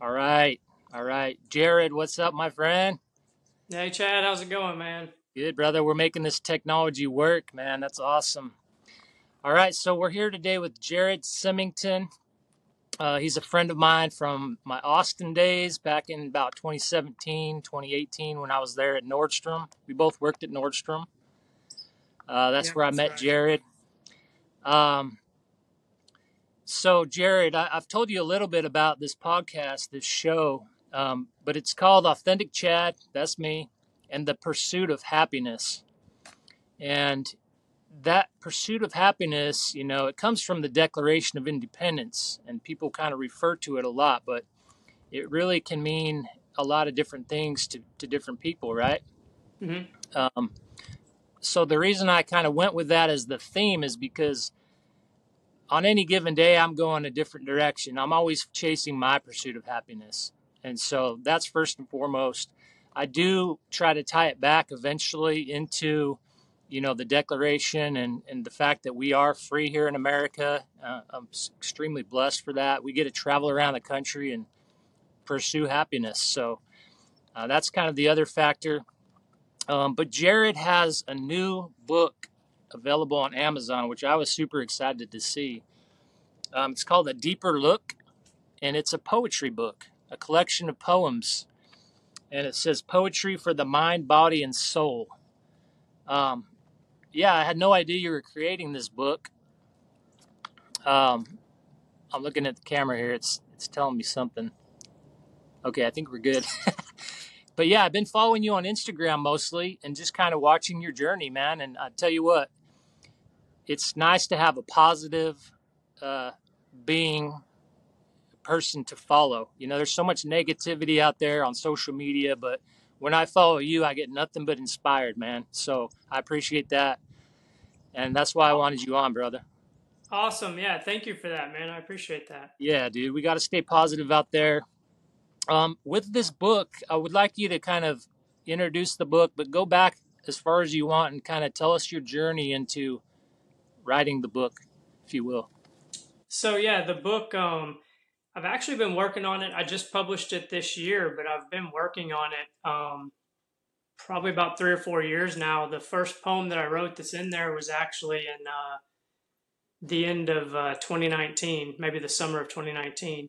All right. All right. Jared, what's up, my friend? Hey, Chad. How's it going, man? Good, brother. We're making this technology work, man. That's awesome. All right. So we're here today with Jared Simington. He's a friend of mine from my Austin days back in about 2017, 2018, when I was there at Nordstrom. We both worked at Nordstrom. That's where I met Jared. So Jared, I've told you a little bit about this podcast, this show, but it's called Authentic Chad. That's me. And The Pursuit of Happiness. And that pursuit of happiness, you know, it comes from the Declaration of Independence, and people kind of refer to it a lot, but it really can mean a lot of different things to different people, right? Mm-hmm. So the reason I kind of went with that as the theme is because on any given day, I'm going a different direction. I'm always chasing my pursuit of happiness. And so that's first and foremost. I do try to tie it back eventually into, you know, the Declaration and the fact that we are free here in America. I'm extremely blessed for that. We get to travel around the country and pursue happiness. So that's kind of the other factor. But Jared has a new book available on Amazon, which I was super excited to see. It's called A Deeper Look, and it's a poetry book, a collection of poems. And it says, Poetry for the Mind, Body, and Soul. I had no idea you were creating this book. I'm looking at the camera here. It's telling me something. Okay, I think we're good. But yeah, I've been following you on Instagram mostly and just kind of watching your journey, man. And I tell you what, it's nice to have a positive person to follow. You know, there's so much negativity out there on social media, but when I follow you, I get nothing but inspired, man. So I appreciate that. And that's why I wanted you on, brother. Awesome. Yeah, thank you for that, man. I appreciate that. Yeah, dude, we got to stay positive out there. With this book, I would like you to kind of introduce the book, but go back as far as you want and kind of tell us your journey into writing the book, if you will. So yeah, the book, I've actually been working on it. I just published it this year, but I've been working on it probably about 3 or 4 years now. The first poem that I wrote that's in there was actually in the end of 2019, maybe the summer of 2019.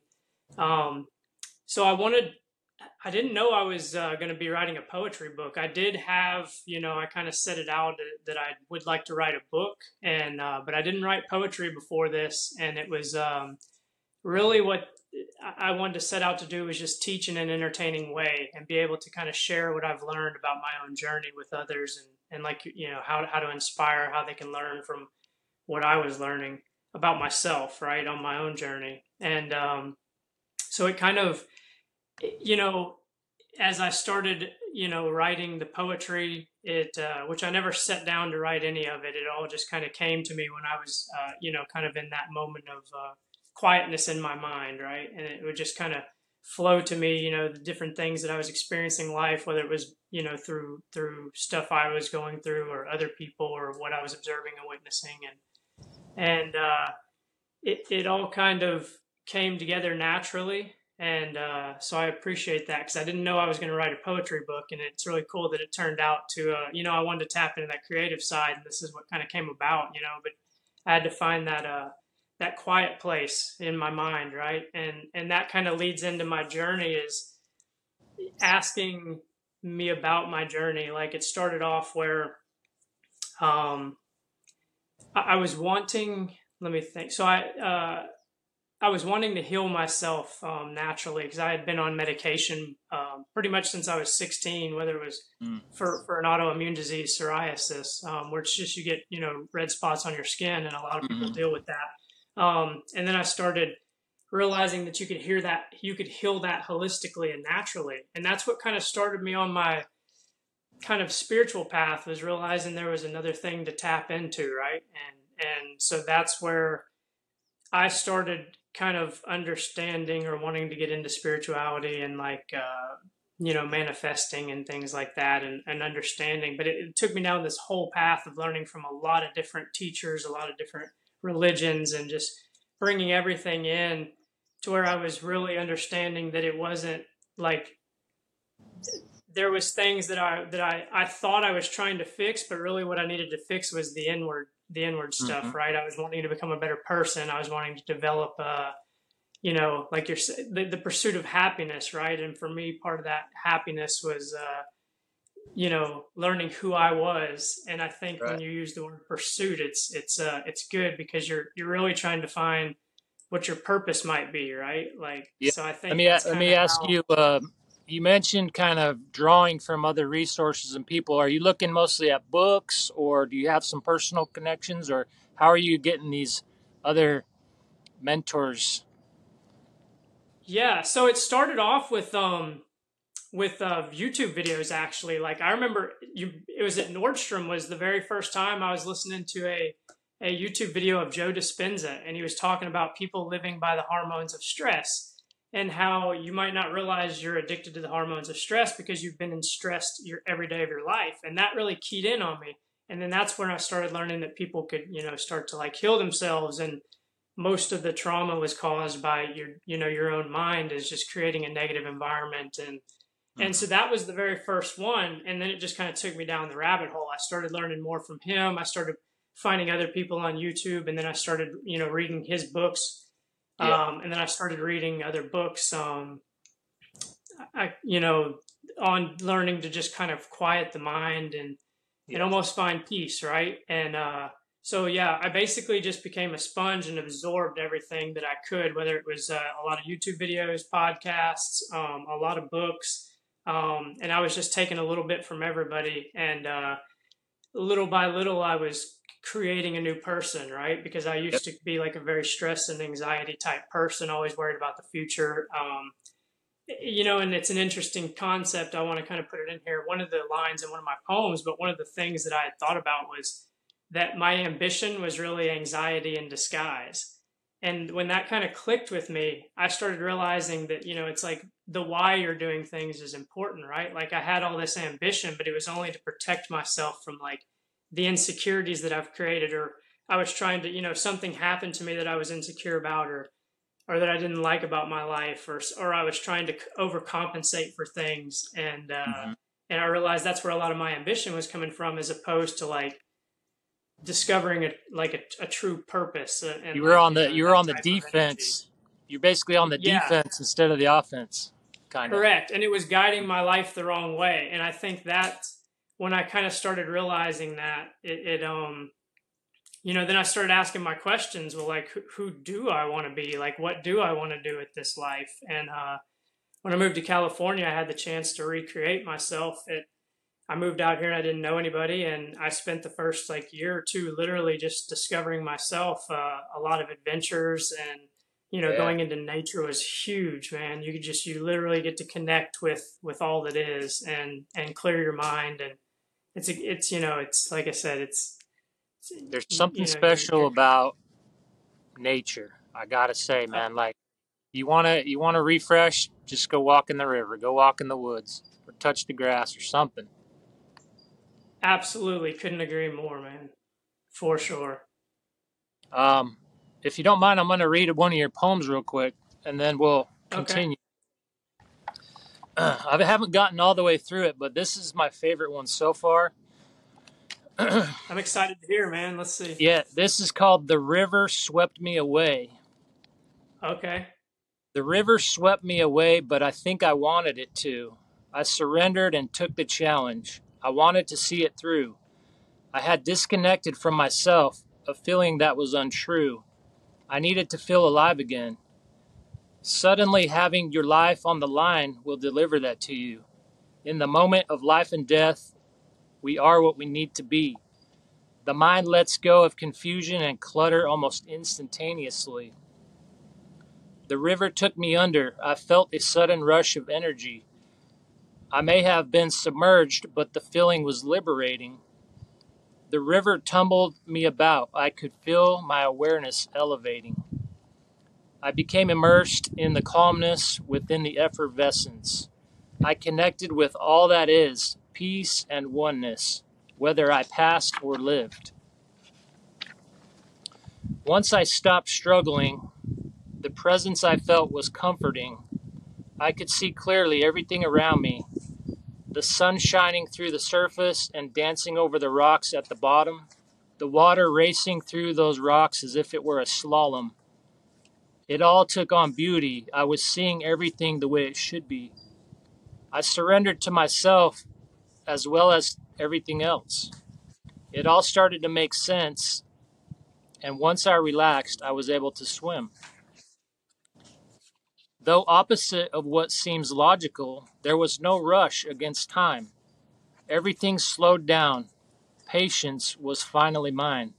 So I didn't know I was going to be writing a poetry book. I did have, you know, I kind of set it out that I would like to write a book, and but I didn't write poetry before this. And it was really what I wanted to set out to do was just teach in an entertaining way and be able to kind of share what I've learned about my own journey with others and like, you know, how to inspire, how they can learn from what I was learning about myself, right, on my own journey. And so it kind of, you know, as I started, you know, writing the poetry, which I never sat down to write any of it. It all just kind of came to me when I was, you know, kind of in that moment of quietness in my mind, right? And it would just kind of flow to me, you know, the different things that I was experiencing in life, whether it was, you know, through stuff I was going through or other people or what I was observing and witnessing. And it all kind of came together naturally. And so I appreciate that because I didn't know I was going to write a poetry book. And it's really cool that it turned out to, you know, I wanted to tap into that creative side. And this is what kind of came about, you know, but I had to find that quiet place in my mind, right? And that kind of leads into my journey is asking me about my journey. Like it started off where I was wanting, let me think. So I was wanting to heal myself naturally because I had been on medication pretty much since I was 16, whether it was for an autoimmune disease, psoriasis, where it's just you get, you know, red spots on your skin and a lot of people mm-hmm. deal with that. And then I started realizing that you could heal that holistically and naturally. And that's what kind of started me on my kind of spiritual path was realizing there was another thing to tap into, right? And so that's where I started kind of understanding or wanting to get into spirituality and like, you know, manifesting and things like that and understanding. But it took me down this whole path of learning from a lot of different teachers, a lot of different religions, and just bringing everything in to where I was really understanding that it wasn't like there was things that I thought I was trying to fix, but really what I needed to fix was the inward stuff, mm-hmm. right? I was wanting to become a better person. I was wanting to develop, you know, like you're the pursuit of happiness, right? And for me, part of that happiness was, you know, learning who I was. And I think right. when you use the word pursuit, it's good because you're really trying to find what your purpose might be, right? Like, yeah. So I think let me ask you. You mentioned kind of drawing from other resources and people. Are you looking mostly at books, or do you have some personal connections, or how are you getting these other mentors? Yeah, so it started off with YouTube videos, actually. Like I remember it was at Nordstrom was the very first time I was listening to a YouTube video of Joe Dispenza, and he was talking about people living by the hormones of stress and how you might not realize you're addicted to the hormones of stress because you've been in stress every day of your life. And that really keyed in on me. And then that's when I started learning that people could, you know, start to like heal themselves. And most of the trauma was caused by your own mind is just creating a negative environment. And, mm-hmm. and so that was the very first one. And then it just kind of took me down the rabbit hole. I started learning more from him. I started finding other people on YouTube, and then I started, you know, reading his books. Yeah. And then I started reading other books, on learning to just kind of quiet the mind and almost find peace. Right. And, so I basically just became a sponge and absorbed everything that I could, whether it was a lot of YouTube videos, podcasts, a lot of books. And I was just taking a little bit from everybody, and, little by little, I was creating a new person, right? Because I used to be like a very stress and anxiety type person, always worried about the future. And it's an interesting concept. I want to kind of put it in here. One of the lines in one of my poems, but one of the things that I had thought about was that my ambition was really anxiety in disguise. And when that kind of clicked with me, I started realizing that, you know, it's like the why you're doing things is important, right? Like I had all this ambition, but it was only to protect myself from like the insecurities that I've created, or I was trying to, you know, something happened to me that I was insecure about, or that I didn't like about my life, or I was trying to overcompensate for things. And, mm-hmm. and I realized that's where a lot of my ambition was coming from, as opposed to like discovering a true purpose. And you were on the defense. You're basically on the defense instead of the offense. Kind of. Correct. And it was guiding my life the wrong way. And I think that when I kind of started realizing that, then I started asking my questions. Well, like, who do I want to be? Like, what do I want to do with this life? And when I moved to California, I had the chance to recreate myself. I moved out here and I didn't know anybody. And I spent the first like year or two literally just discovering myself, a lot of adventures, and, you know, going into nature was huge, man. You literally get to connect with all that is and clear your mind. And it's like I said, there's something special about nature. I got to say, man, like you want to refresh, just go walk in the river, go walk in the woods, or touch the grass or something. Absolutely. Couldn't agree more, man. For sure. If you don't mind, I'm going to read one of your poems real quick, and then we'll continue. Okay. I haven't gotten all the way through it, but this is my favorite one so far. I'm excited to hear, man. Let's see. Yeah, this is called The River Swept Me Away. Okay. The river swept me away, but I think I wanted it to. I surrendered and took the challenge. I wanted to see it through. I had disconnected from myself, a feeling that was untrue. I needed to feel alive again. Suddenly having your life on the line will deliver that to you. In the moment of life and death, we are what we need to be. The mind lets go of confusion and clutter almost instantaneously. The river took me under. I felt a sudden rush of energy. I may have been submerged, but the feeling was liberating. The river tumbled me about. I could feel my awareness elevating. I became immersed in the calmness within the effervescence. I connected with all that is, peace and oneness, whether I passed or lived. Once I stopped struggling, The presence I felt was comforting. I could see clearly everything around me, the sun shining through the surface and dancing over the rocks at the bottom, the water racing through those rocks as if it were a slalom. It all took on beauty. I was seeing everything the way it should be. I surrendered to myself as well as everything else. It all started to make sense, and once I relaxed, I was able to swim. Though opposite of what seems logical, there was no rush against time. Everything slowed down. Patience was finally mine.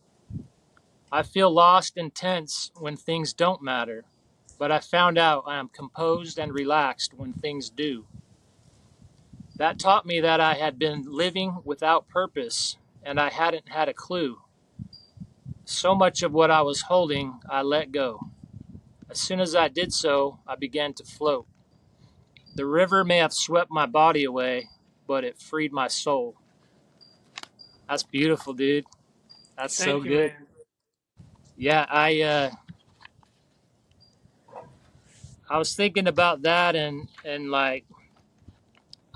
I feel lost and tense when things don't matter, but I found out I am composed and relaxed when things do. That taught me that I had been living without purpose, and I hadn't had a clue. So much of what I was holding, I let go. As soon as I did so, I began to float. The river may have swept my body away, but it freed my soul. That's beautiful, dude. That's so good. Yeah, I was thinking about that, and like,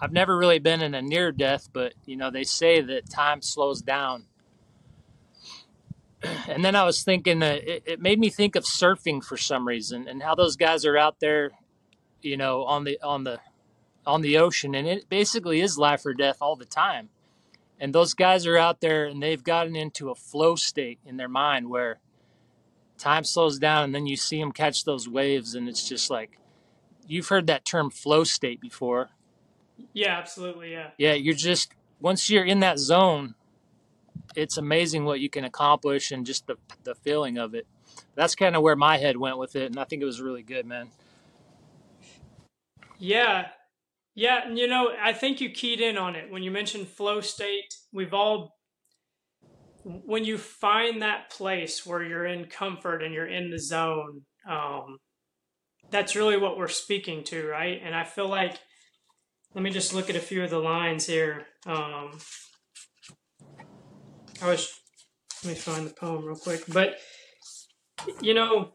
I've never really been in a near death, but you know, they say that time slows down. And then I was thinking, it made me think of surfing for some reason, and how those guys are out there, you know, on the ocean, and it basically is life or death all the time. And those guys are out there, and they've gotten into a flow state in their mind where time slows down, and then you see them catch those waves, and it's just like, you've heard that term flow state before. Yeah, absolutely, yeah. Yeah, you're just, once you're in that zone, it's amazing what you can accomplish and just the feeling of it. That's kind of where my head went with it, and I think it was really good, man. Yeah. Yeah, and you know, I think you keyed in on it when you mentioned flow state. When you find that place where you're in comfort and you're in the zone, that's really what we're speaking to, right? And I feel like, let me just look at a few of the lines here. Let me find the poem real quick. But, you know,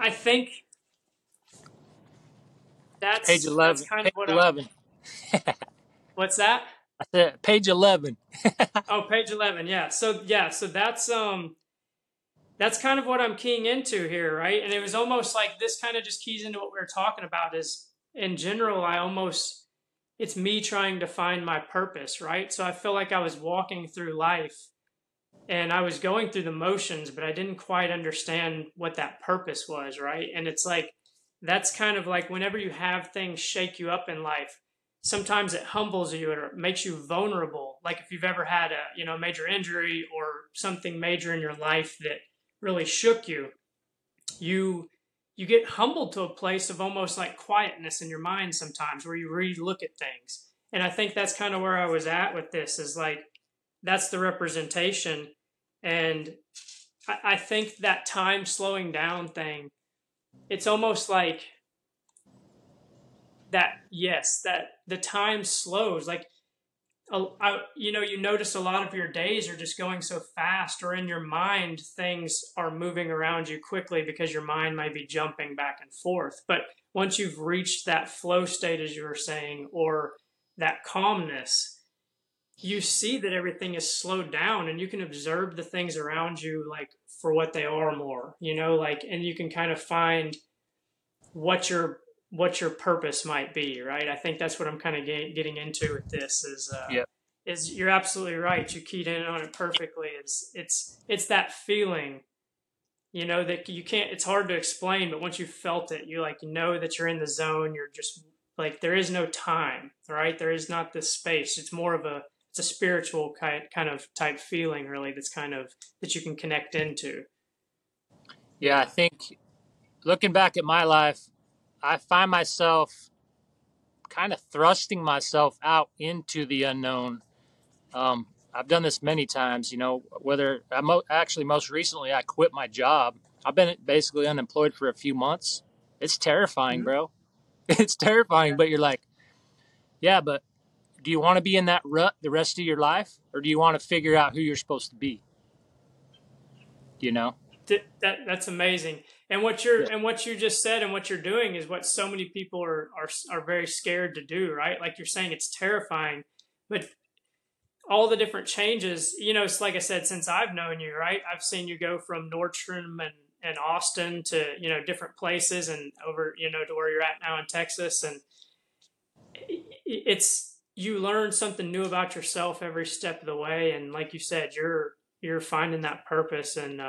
I think that's page 11. That's kind of what page 11. What's that? I said page 11. Oh, page 11. Yeah. So that's kind of what I'm keying into here, right? And it was almost like this kind of just keys into what we were talking about. Is in general, it's me trying to find my purpose, right? So I feel like I was walking through life, and I was going through the motions, but I didn't quite understand what that purpose was, right? And it's like, that's kind of like whenever you have things shake you up in life, sometimes it humbles you or it makes you vulnerable. Like if you've ever had a, you know, major injury or something major in your life that really shook you, you get humbled to a place of almost like quietness in your mind sometimes, where you re-look at things. And I think that's kind of where I was at with this, is like, that's the representation. And I think that time slowing down thing, it's almost like that, yes, that the time slows. Like, you know, you notice a lot of your days are just going so fast, or in your mind, things are moving around you quickly because your mind might be jumping back and forth. But once you've reached that flow state, as you were saying, or that calmness, you see that everything is slowed down, and you can observe the things around you, like, for what they are more, you know, like, and you can kind of find what your purpose might be, right? I think that's what I'm kind of getting into with this is, is you're absolutely right. You keyed in on it perfectly. It's that feeling, you know, that you can't, it's hard to explain, but once you felt it, you like, know that you're in the zone. You're just like, there is no time, right? There is not this space. It's more of a spiritual kind of type feeling, really, that's kind of that you can connect into. Yeah, I think looking back at my life, I find myself kind of thrusting myself out into the unknown. I've done this many times, you know, whether actually most recently I quit my job. I've been basically unemployed for a few months. It's terrifying, bro. It's terrifying, yeah. But you're like, yeah, but do you want to be in that rut the rest of your life, or do you want to figure out who you're supposed to be? You know, that's amazing. And what you're and what you just said and what you're doing is what so many people are very scared to do, right? Like you're saying, it's terrifying, but all the different changes, you know, it's like I said, since I've known you, right? I've seen you go from Nordstrom and Austin to, you know, different places and over, you know, to where you're at now in Texas. And it's, you learn something new about yourself every step of the way. And like you said, you're finding that purpose and,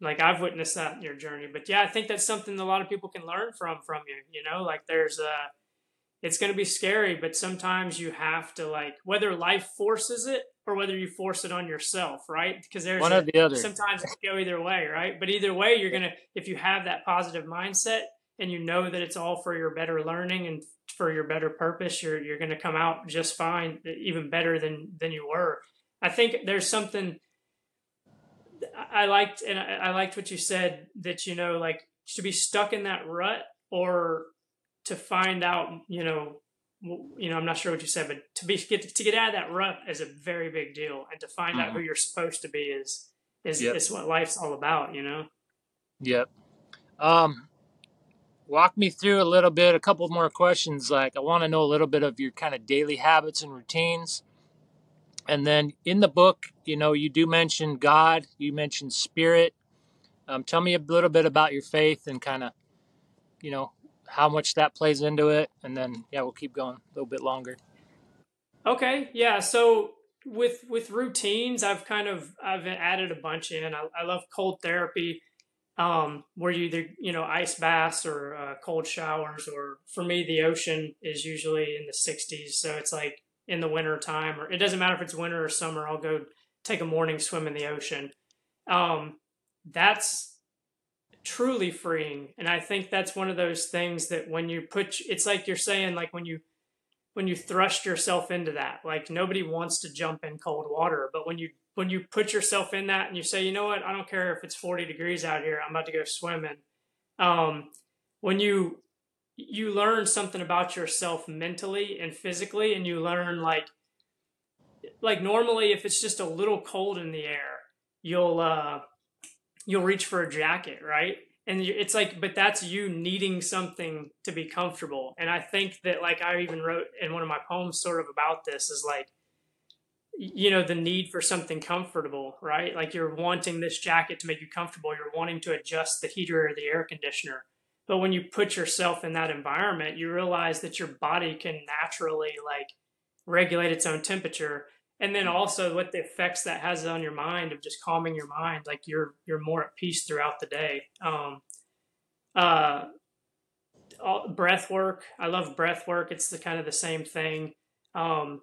like I've witnessed that in your journey, but yeah, I think that's something a lot of people can learn from you, you know, like there's a, it's going to be scary, but sometimes you have to like, whether life forces it or whether you force it on yourself, right? Because there's one or the other. Sometimes it can go either way, right? But either way, you're going to, if you have that positive mindset and you know that it's all for your better learning and for your better purpose, you're going to come out just fine, even better than you were. I think there's something I liked what you said that, you know, like to be stuck in that rut or to find out, you know, I'm not sure what you said, but to get out of that rut is a very big deal. And to find out who you're supposed to be is what life's all about, you know? Yep. Walk me through a little bit, a couple more questions. Like I want to know a little bit of your kind of daily habits and routines. And then in the book, you know, you do mention God, you mention spirit. Tell me a little bit about your faith and kind of, you know, how much that plays into it. And then, yeah, we'll keep going a little bit longer. Okay. Yeah. So with routines, I've added a bunch in. I love cold therapy, where you either, you know, ice baths or cold showers, or for me, the ocean is usually in the 60s. So it's like, in the winter time, or it doesn't matter if it's winter or summer, I'll go take a morning swim in the ocean. That's truly freeing. And I think that's one of those things that when you put, it's like you're saying, like when you thrust yourself into that, like nobody wants to jump in cold water, but when you put yourself in that and you say, you know what, I don't care if it's 40 degrees out here, I'm about to go swimming. When you learn something about yourself mentally and physically, and you learn like normally if it's just a little cold in the air, you'll reach for a jacket. Right. And it's like, but that's you needing something to be comfortable. And I think that like, I even wrote in one of my poems sort of about this is like, you know, the need for something comfortable, right? Like you're wanting this jacket to make you comfortable. You're wanting to adjust the heater or the air conditioner. But when you put yourself in that environment, you realize that your body can naturally like regulate its own temperature. And then also what the effects that has on your mind of just calming your mind, like you're more at peace throughout the day. Breath work. I love breath work. It's the kind of the same thing.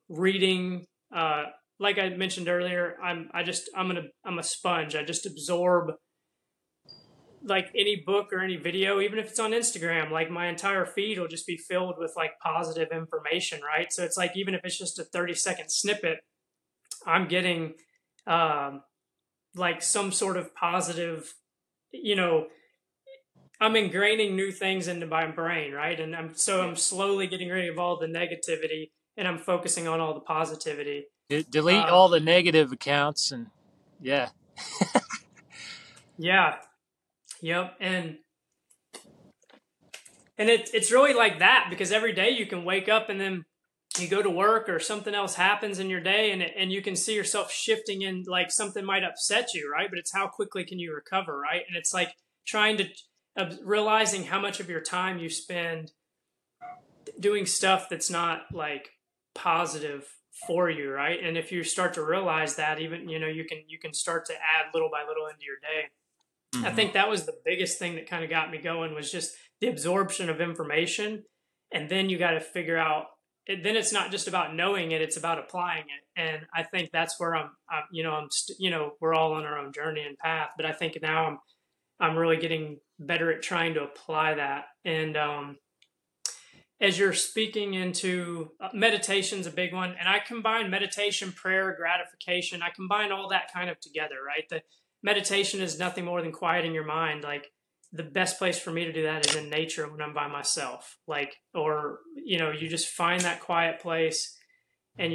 Reading, like I mentioned earlier, I'm a sponge. I just absorb like any book or any video, even if it's on Instagram, like my entire feed will just be filled with like positive information. Right. So it's like, even if it's just a 30-second snippet, I'm getting, like some sort of positive, you know, I'm ingraining new things into my brain. Right. And I'm slowly getting rid of all the negativity and I'm focusing on all the positivity. Delete all the negative accounts and yeah. Yeah. Yep. And it's really like that because every day you can wake up and then you go to work or something else happens in your day and you can see yourself shifting in like something might upset you. Right. But it's how quickly can you recover? Right. And it's like trying to realizing how much of your time you spend doing stuff that's not like positive for you. Right. And if you start to realize that even, you know, you can start to add little by little into your day. I think that was the biggest thing that kind of got me going was just the absorption of information. And then you got to figure out, then it's not just about knowing it, it's about applying it. And I think that's where I'm we're all on our own journey and path, but I think now I'm really getting better at trying to apply that. And, as you're speaking into meditation's a big one. And I combine meditation, prayer, gratification. I combine all that kind of together, right? Meditation is nothing more than quieting your mind. Like the best place for me to do that is in nature when I'm by myself, like, or, you know, you just find that quiet place and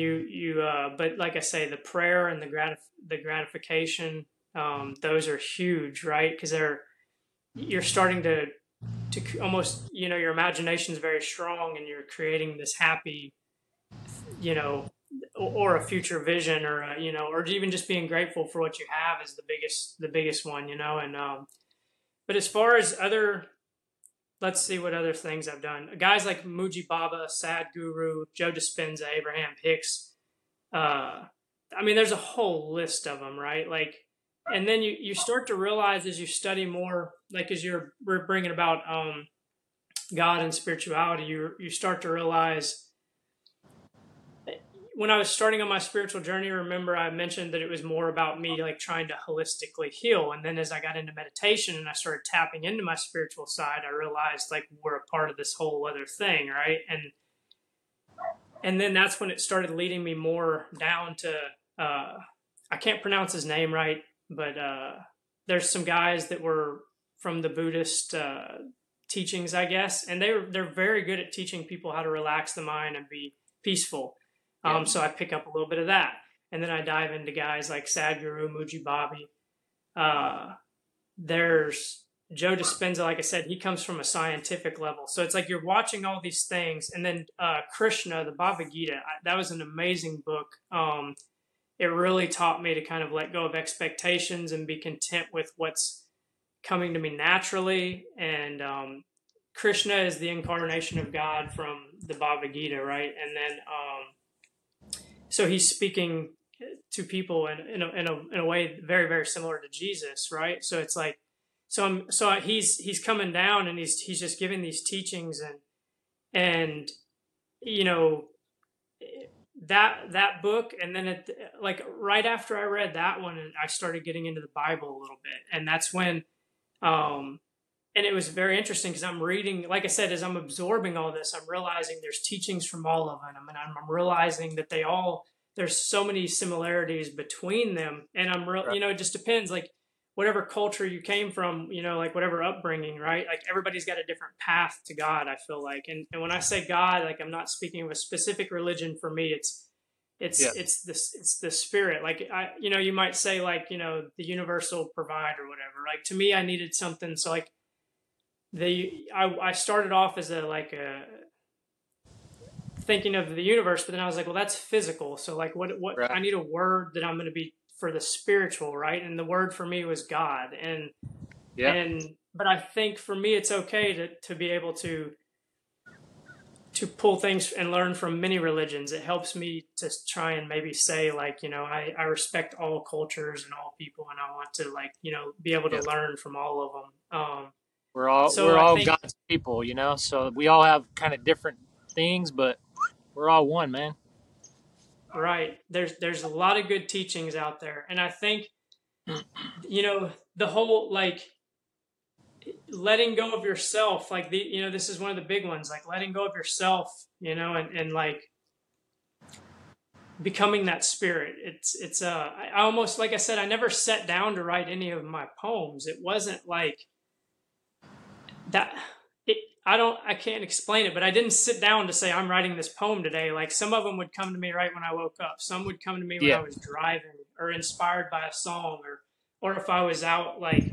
but like I say, the prayer and the gratification, those are huge, right? Cause you're starting to almost, you know, your imagination is very strong and you're creating this happy, you know, or a future vision, or a, you know, or even just being grateful for what you have is the biggest one, you know. And but as far as other, let's see what other things I've done. Guys like Mooji Baba, Sadhguru, Joe Dispenza, Abraham Hicks. I mean, there's a whole list of them, right? Like, and then you start to realize as you study more, like as we're bringing about God and spirituality, you start to realize. When I was starting on my spiritual journey, remember I mentioned that it was more about me like trying to holistically heal. And then as I got into meditation and I started tapping into my spiritual side, I realized like we're a part of this whole other thing, right? And then that's when it started leading me more down to, I can't pronounce his name right, but there's some guys that were from the Buddhist teachings, I guess. And they're very good at teaching people how to relax the mind and be peaceful. Yeah. So I pick up a little bit of that, and then I dive into guys like Sadhguru, Mooji Baba. There's Joe Dispenza. Like I said, he comes from a scientific level. So it's like you're watching all these things. And then Krishna, the Bhagavad Gita, that was an amazing book. It really taught me to kind of let go of expectations and be content with what's coming to me naturally. And Krishna is the incarnation of God from the Bhagavad Gita, right? And then... So he's speaking to people in a way very, very similar to Jesus, right? So it's like, he's coming down and he's just giving these teachings and you know, that book. And then like right after I read that one, I started getting into the Bible a little bit, and that's when, and it was very interesting because I'm reading, like I said, as I'm absorbing all this, I'm realizing there's teachings from all of them. And I'm realizing that there's so many similarities between them. And I'm real, you know, it just depends, like whatever culture you came from, you know, like whatever upbringing, right? Like everybody's got a different path to God, I feel like. And when I say God, like I'm not speaking of a specific religion for me. It's the spirit. Like I, you know, you might say like, you know, the universal provider or whatever. Like to me, I needed something. So like, I started off as a thinking of the universe, but then I was like, well, that's physical. So like what right. I need a word that I'm going to be for the spiritual. Right. And the word for me was God. But I think for me, it's okay to be able to pull things and learn from many religions. It helps me to try and maybe say like, you know, I respect all cultures and all people. And I want to like, you know, be able to learn from all of them. We're all God's people, you know, so we all have kind of different things, but we're all one, man. Right. There's a lot of good teachings out there. And I think, you know, the whole, like, letting go of yourself, like, you know, this is one of the big ones, like letting go of yourself, you know, and like becoming that spirit. It's I almost, like I said, I never sat down to write any of my poems. It wasn't like, I can't explain it, but I didn't sit down to say I'm writing this poem today. Like some of them would come to me right when I woke up. Some would come to me when I was driving, or inspired by a song, or if I was out, like,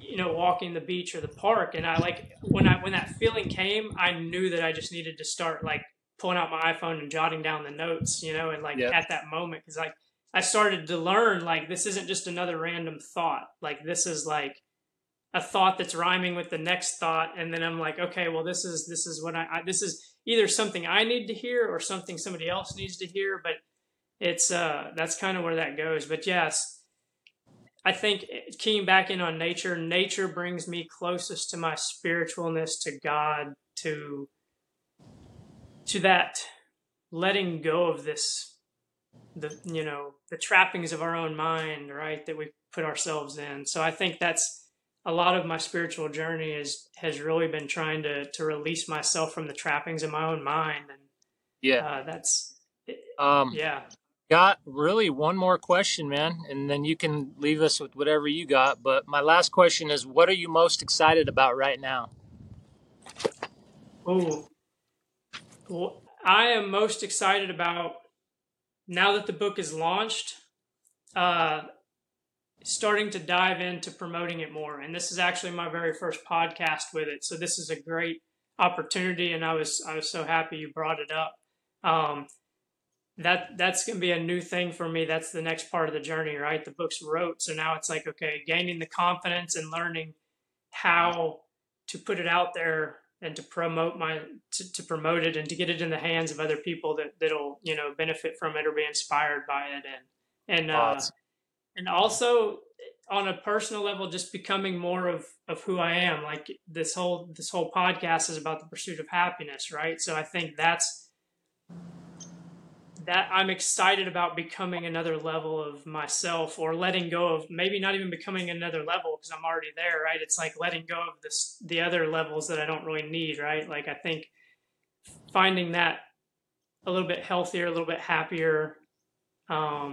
you know, walking the beach or the park. And I like when that feeling came, I knew that I just needed to start like pulling out my iPhone and jotting down the notes, you know, and like at that moment, because like I started to learn like this isn't just another random thought. Like this is like a thought that's rhyming with the next thought. And then I'm like, okay, well, this is what this is either something I need to hear or something somebody else needs to hear. But it's, that's kind of where that goes. But yes, I think keying back in on nature brings me closest to my spiritualness, to God, to that letting go of this, you know, the trappings of our own mind, right, that we put ourselves in. So I think that's, a lot of my spiritual journey has really been trying to release myself from the trappings of my own mind. And Got really one more question, man, and then you can leave us with whatever you got. But my last question is, what are you most excited about right now? Oh, well, I am most excited about now that the book is launched, starting to dive into promoting it more. And this is actually my very first podcast with it. So this is a great opportunity. And I was so happy you brought it up. That's going to be a new thing for me. That's the next part of the journey, right? The book's wrote. So now it's like, okay, gaining the confidence and learning how to put it out there and to promote to promote it and to get it in the hands of other people that'll, benefit from it or be inspired by it. And also on a personal level, just becoming more of who I am. Like this whole podcast is about the pursuit of happiness, right? So I think that I'm excited about becoming another level of myself, or letting go of, maybe not even becoming another level because I'm already there, right? It's like letting go of the other levels that I don't really need, right? Like I think finding that a little bit healthier, a little bit happier, a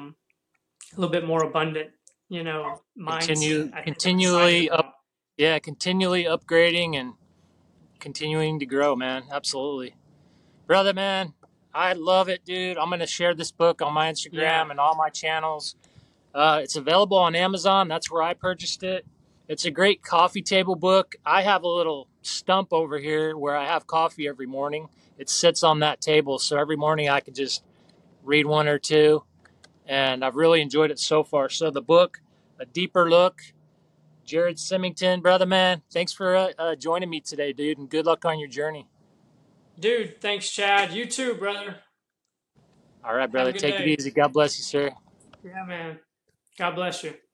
little bit more abundant, mindset. Continually upgrading and continuing to grow, man. Absolutely. Brother, man. I love it, dude. I'm going to share this book on my Instagram and all my channels. It's available on Amazon. That's where I purchased it. It's a great coffee table book. I have a little stump over here where I have coffee every morning. It sits on that table. So every morning I can just read one or two. And I've really enjoyed it so far. So the book, A Deeper Look, Jared Simington. Brother, man, thanks for joining me today, dude. And good luck on your journey. Dude, thanks, Chad. You too, brother. All right, brother. Take it easy. God bless you, sir. Yeah, man. God bless you.